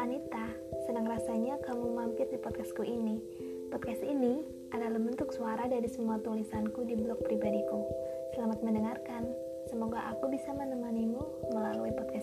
Anita, senang rasanya kamu mampir di podcastku ini. Podcast ini adalah bentuk suara dari semua tulisanku di blog pribadiku. Selamat mendengarkan, semoga aku bisa menemanimu melalui podcast.